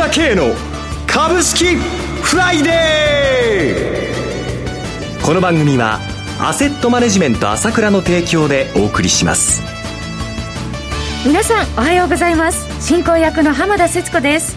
倉慶の株式フライデー。この番組はアセットマネジメント朝倉の提供でお送りします。皆さんおはようございます。進行役の浜田節子です。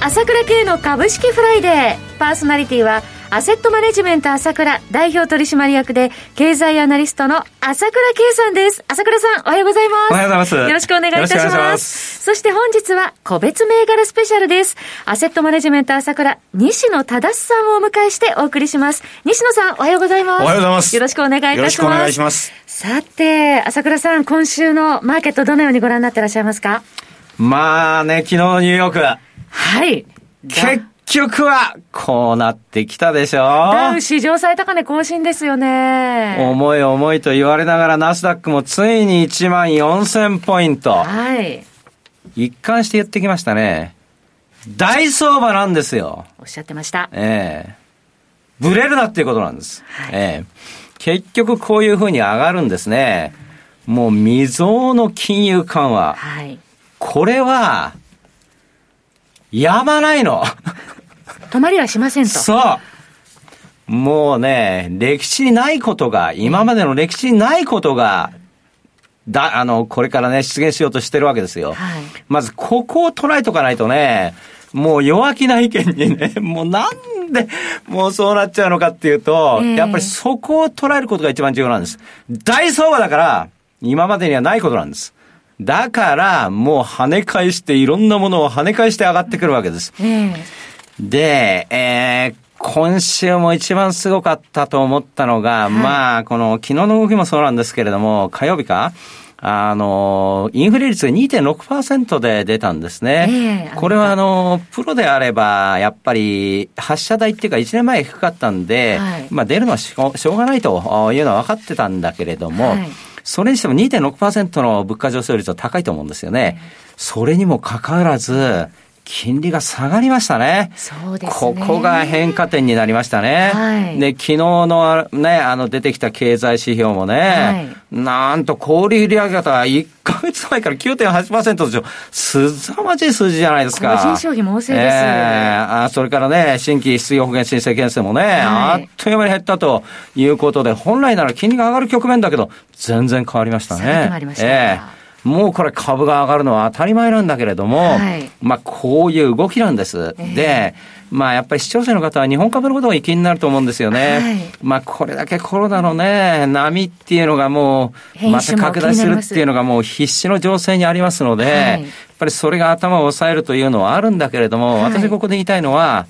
朝倉慶の株式フライデー、パーソナリティはアセットマネジメント朝倉代表取締役で経済アナリストの朝倉慶さんです。朝倉さんおはようございます。おはようございます。よろしくお願いいたします。よろしくお願いします。そして本日は個別銘柄スペシャルです。アセットマネジメント朝倉西野忠さんをお迎えしてお送りします。西野さんおはようございます。おはようございます。よろしくお願いいたします。よろしくお願いします。さて朝倉さん、今週のマーケットどのようにご覧になってらっしゃいますか？まあね、昨日のニューヨークははい結局はこうなってきたでしょ。ダウ史上最高値更新ですよね。重い重いと言われながらナスダックもついに1万4000ポイント、はい、一貫して言ってきましたね。大相場なんですよ。おっしゃってました、ブレるなっていうことなんです、はい、結局こういう風に上がるんですね。もう未曾有の金融緩和、はい、これはやまないの止まりはしませんと。そう。もうね、歴史にないことが、今までの歴史にないことが、これからね、出現しようとしてるわけですよ。はい、まず、ここを捉えとかないとね、もう弱気な意見にね、もうなんで、もうそうなっちゃうのかっていうと、やっぱりそこを捉えることが一番重要なんです。大相場だから、今までにはないことなんです。だから、もう跳ね返して、いろんなものを跳ね返して上がってくるわけです。で、今週も一番すごかったと思ったのが、はい、まあ、この昨日の動きもそうなんですけれども、火曜日か、インフレ率が 2.6% で出たんですね。これはプロであれば、やっぱり発射台っていうか1年前低かったんで、はい、まあ出るのはしょうがないというのは分かってたんだけれども、はい、それにしても 2.6% の物価上昇率は高いと思うんですよね。はい、それにもかかわらず、金利が下がりましたね。そうですね。ここが変化点になりましたね。はい、で、昨日のね、出てきた経済指標もね、はい、なんと小売売上方は1ヶ月前から 9.8% でしょ。すざまじい数字じゃないですか。個人消費も旺盛です。それからね、新規失業保険申請件数もね、はい、あっという間に減ったということで、本来なら金利が上がる局面だけど、全然変わりましたね。下がってまいりました。もうこれ株が上がるのは当たり前なんだけれども、はい、まあこういう動きなんです。で、まあやっぱり視聴者の方は日本株のことが気になると思うんですよね。はい、まあこれだけコロナのね、波っていうのがもう、また拡大するっていうのがもう必死の情勢にありますので、はい、やっぱりそれが頭を抑えるというのはあるんだけれども、私ここで言いたいのは、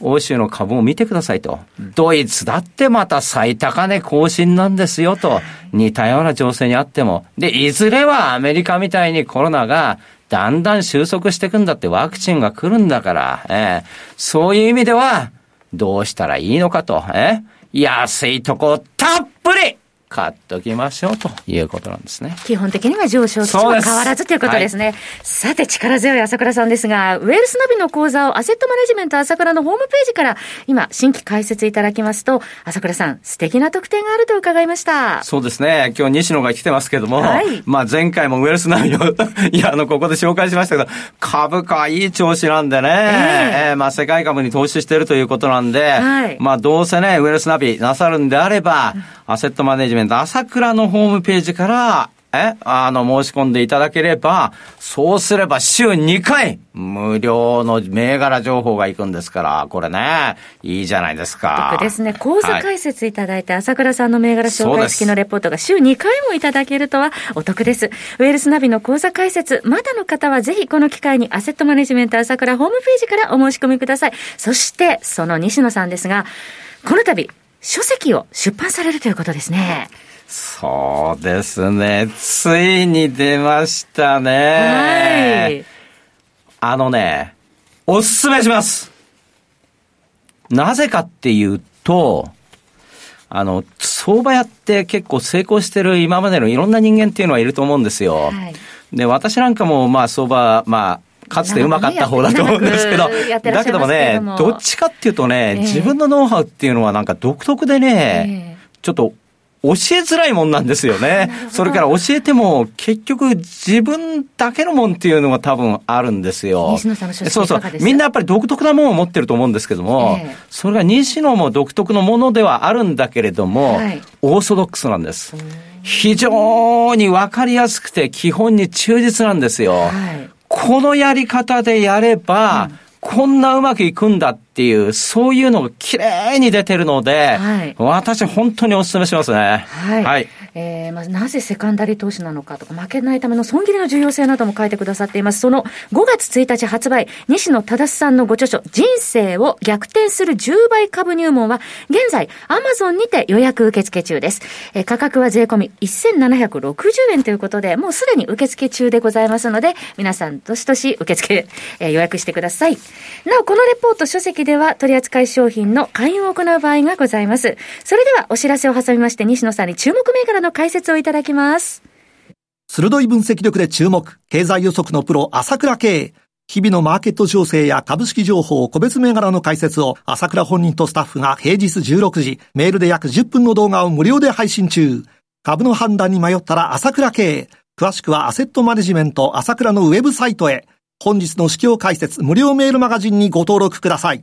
欧州の株を見てくださいと。ドイツだってまた最高値更新なんですよと。似たような情勢にあっても。で、いずれはアメリカみたいにコロナがだんだん収束していくんだって、ワクチンが来るんだから、そういう意味ではどうしたらいいのかと。安いとこたっぷり買っときましょうということなんですね。基本的には上昇基調は変わらずということですね。はい、さて力強い朝倉さんですが、ウェルスナビの講座をアセットマネジメント朝倉のホームページから今新規開設いただきますと、朝倉さん素敵な特典があると伺いました。そうですね、今日西野が来てますけども、はい、まあ前回もウェルスナビをここで紹介しましたけど、株価いい調子なんでね、まあ世界株に投資してるということなんで、はい、まあどうせねウェルスナビなさるんであれば、アセットマネジメント朝倉のホームページから申し込んでいただければ、そうすれば週2回無料の銘柄情報がいくんですから、これねいいじゃないですか。ですね、講座解説いただいて、はい、朝倉さんの銘柄紹介付きのレポートが週2回もいただけるとはお得です。ウェルスナビの講座解説まだの方はぜひこの機会にアセットマネジメント朝倉ホームページからお申し込みください。そしてその西野さんですが、この度書籍を出版されるということですね。そうですね。ついに出ましたね。はい。おすすめします。なぜかっていうと、相場やって結構成功してる今までのいろんな人間っていうのはいると思うんですよ。はい、で、私なんかもまあ相場、まあ、かつてうまかった方だと思うんですけど、だけどもね、どっちかっていうとね、自分のノウハウっていうのはなんか独特でね、ちょっと教えづらいもんなんですよね。それから教えても結局自分だけのもんっていうのが多分あるんですよ。西野さんの出身いかがですか？そうそう、みんなやっぱり独特なものを持ってると思うんですけども、それが西野も独特のものではあるんだけれども、オーソドックスなんです。非常に分かりやすくて基本に忠実なんですよ。このやり方でやれば、こんなうまくいくんだっていう、そういうのがきれいに出てるので、私本当にお勧めしますね。なぜセカンダリ投資なのかとか、負けないための損切りの重要性なども書いてくださっています。その5月1日発売、西野忠さんのご著書、人生を逆転する10倍株入門は、現在アマゾンにて予約受付中です。価格は税込み1760円ということで、もうすでに受付中でございますので、皆さんどしどし受付、予約してください。なお、このレポート書籍では取扱い商品の勧誘を行う場合がございます。それではお知らせを挟みまして、西野さんに注目銘柄の解説をいただきます。鋭い分析力で注目、経済予測のプロ朝倉慶。日々のマーケット情勢や株式情報、個別銘柄の解説を朝倉本人とスタッフが平日16時、メールで約10分の動画を無料で配信中。株の判断に迷ったら朝倉慶。詳しくはアセットマネジメント朝倉のウェブサイトへ。本日の市況解説無料メールマガジンにご登録ください。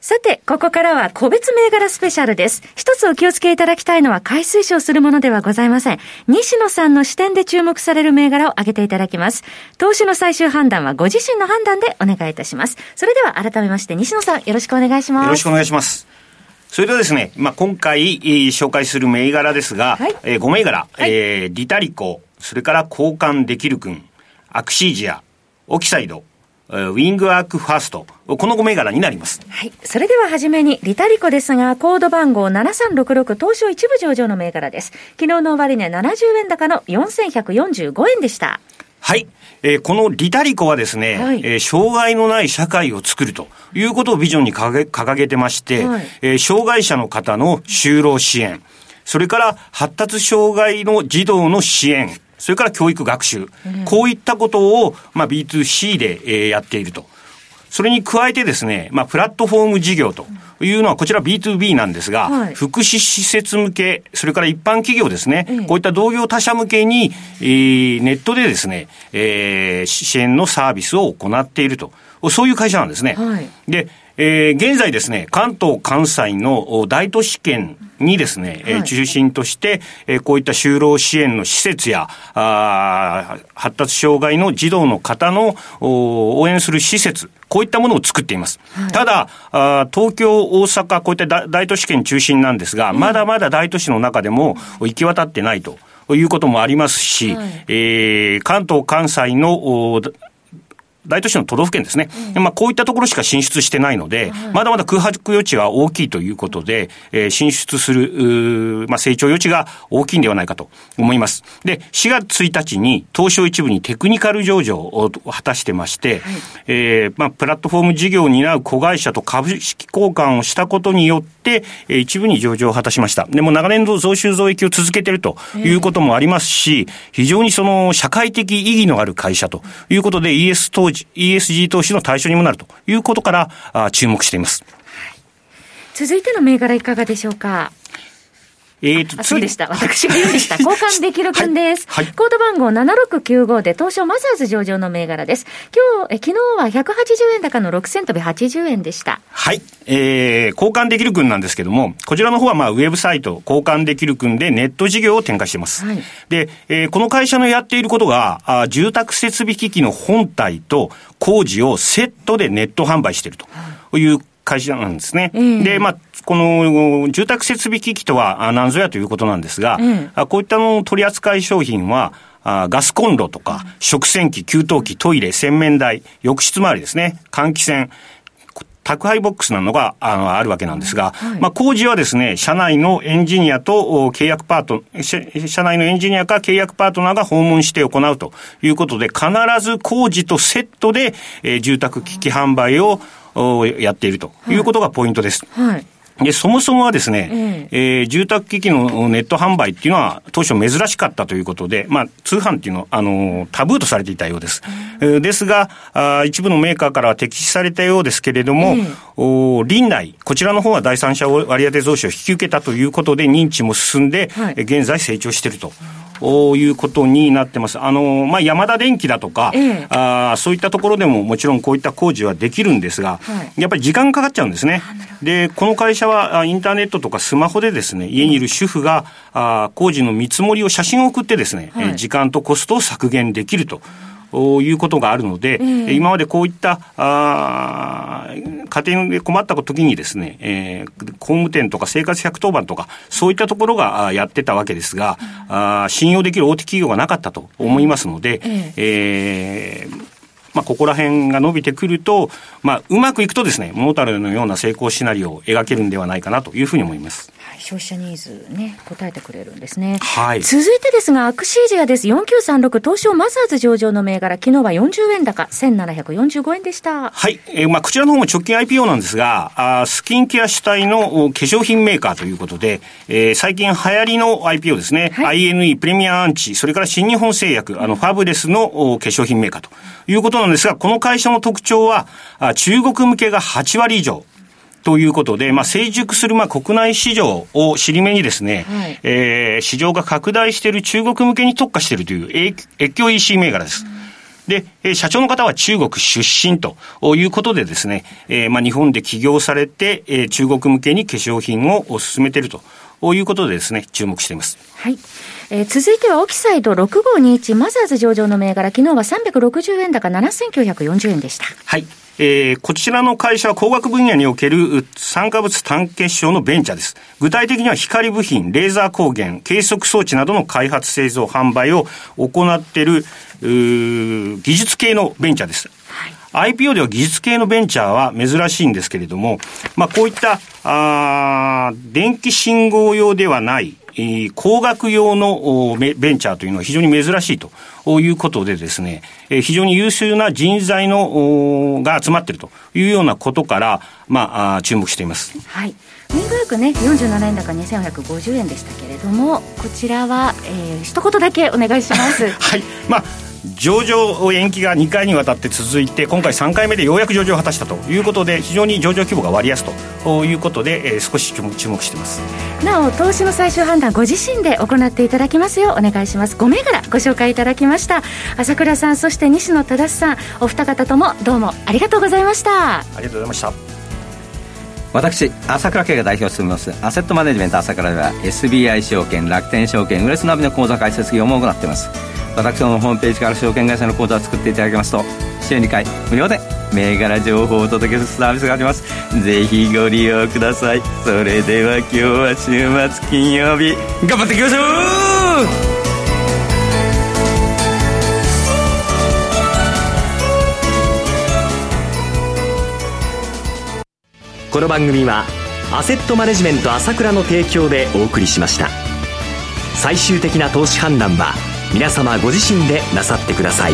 さて、ここからは個別銘柄スペシャルです。一つお気をつけいただきたいのは、買い推奨するものではございません。西野さんの視点で注目される銘柄を挙げていただきます。投資の最終判断はご自身の判断でお願いいたします。それでは改めまして、西野さん、よろしくお願いします。よろしくお願いします。それではですね、今回紹介する銘柄ですが、5銘柄、リタリコ、それから交換できるくん、アクシージア、オキサイド、ウィングアークファースト、この5銘柄になります。それでははじめにリタリコですが、コード番号7366、東証一部上場の銘柄です。昨日の終値70円高の4145円でした。このリタリコはですね、障害のない社会を作るということをビジョンに掲げてまして、障害者の方の就労支援、それから発達障害の児童の支援、それから教育学習、こういったことを、B2C で、やっていると。それに加えてですね、プラットフォーム事業というのは、こちら B2B なんですが、福祉施設向け、それから一般企業ですね、こういった同業他社向けに、ネットでですね、支援のサービスを行っていると。そういう会社なんですね。で、現在ですね、関東関西の大都市圏にですね、中心として、こういった就労支援の施設や、発達障害の児童の方の応援する施設、こういったものを作っています。ただ、東京、大阪、こういった大都市圏中心なんですが、まだまだ大都市の中でも行き渡ってないということもありますし、関東関西の大都市の都道府県ですね。こういったところしか進出してないので、まだまだ空白余地は大きいということで、進出する、成長余地が大きいんではないかと思います。で、4月1日に東証一部にテクニカル上場を果たしてまして、プラットフォーム事業を担う子会社と株式交換をしたことによって、一部に上場を果たしました。でも長年増収増益を続けているということもありますし、非常にその社会的意義のある会社ということで、ESG 投資の対象にもなるということから注目しています。続いての銘柄いかがでしょうか？そうでした。私が言うでした。交換できるくんです。コード番号7695で東証マザーズ上場の銘柄です。昨日は180円高の6千飛び80円でした。交換できるくんなんですけども、こちらの方はウェブサイト交換できるくんでネット事業を展開しています。で、この会社のやっていることが、住宅設備機器の本体と工事をセットでネット販売しているという会社なんですね。で、この住宅設備機器とは何ぞやということなんですが、こういったの取り扱い商品は、ガスコンロとか、食洗機、給湯器、トイレ、洗面台、浴室周りですね、換気扇、宅配ボックスなのがあるわけなんですが、はい、まあ、工事はですね、社内のエンジニアと契約パート、社内のエンジニアか契約パートナーが訪問して行うということで、必ず工事とセットで、住宅機器販売をやっているということがポイントです。はいはい。で、そもそもはですね、住宅機器のネット販売っていうのは当初珍しかったということで、まあ、通販っていうのは、タブーとされていたようです。ですが、一部のメーカーからは敵視されたようですけれども、林内、こちらの方は第三者割当増資を引き受けたということで認知も進んで、はい、現在成長していると。いうことになってます。まあ、山田電機だとか、そういったところでももちろんこういった工事はできるんですが、はい、やっぱり時間かかっちゃうんですね。で、この会社はインターネットとかスマホでですね、家にいる主婦が、工事の見積もりを写真を送ってですね、はい、時間とコストを削減できると。いうことがあるので、今までこういった家庭で困った時にですね、工務店とか生活110番とかそういったところがやってたわけですが、信用できる大手企業がなかったと思いますので、まあ、ここら辺が伸びてくると、まあ、うまくいくとですね、モノタルのような成功シナリオを描けるんではないかなというふうに思います。はい、消費者ニーズね、答えてくれるんですね。はい、続いてですが、アクシージアです。4936東証マザーズ上場の銘柄、昨日は40円高1745円でした。はい。まあ、こちらの方も直近 IPO なんですが、スキンケア主体の化粧品メーカーということで、最近流行りの IPO ですね。はい、INE プレミアアンチ、それから新日本製薬、ファブレスの化粧品メーカーということなんですが、この会社の特徴は中国向けが8割以上ということで、まあ、成熟するまあ国内市場を尻目にですね、はい、市場が拡大している中国向けに特化しているという越境 EC 銘柄です。で、社長の方は中国出身ということでですね、まあ、日本で起業されて、中国向けに化粧品を進めているということでですね、注目しています。はい。続いてはオキサイド6521マザーズ上場の銘柄、昨日は360円高7940円でした。はい。こちらの会社は工学分野における酸化物単結晶のベンチャーです。具体的には光部品、レーザー光源、計測装置などの開発製造販売を行っている技術系のベンチャーです。はい、IPO では技術系のベンチャーは珍しいんですけれども、まあ、こういった電気信号用ではない工学用のベンチャーというのは非常に珍しいということでですね、非常に優秀な人材が集まっているというようなことから、まあ、注目しています。はい、ミングよくね、47円高2150円でしたけれども、こちらは、一言だけお願いします。はい、まあ、上場延期が2回にわたって続いて、今回3回目でようやく上場を果たしたということで、非常に上場規模が割安ということで、少し注目しています。なお、投資の最終判断ご自身で行っていただきますようお願いします。5銘柄ご紹介いただきました。朝倉さん、そして西野忠さん、お二方ともどうもありがとうございました。ありがとうございました。私、朝倉慶が代表を務めますアセットマネジメント朝倉では、 SBI 証券、楽天証券、ウレスナビの口座開設業も行っています。私のホームページから証券会社の口座を作っていただきますと、週2回無料で銘柄情報をお届けするサービスがあります。ぜひご利用ください。それでは今日は週末金曜日、頑張っていきましょう。この番組はアセットマネジメント朝倉の提供でお送りしました。最終的な投資判断は皆様ご自身でなさってください。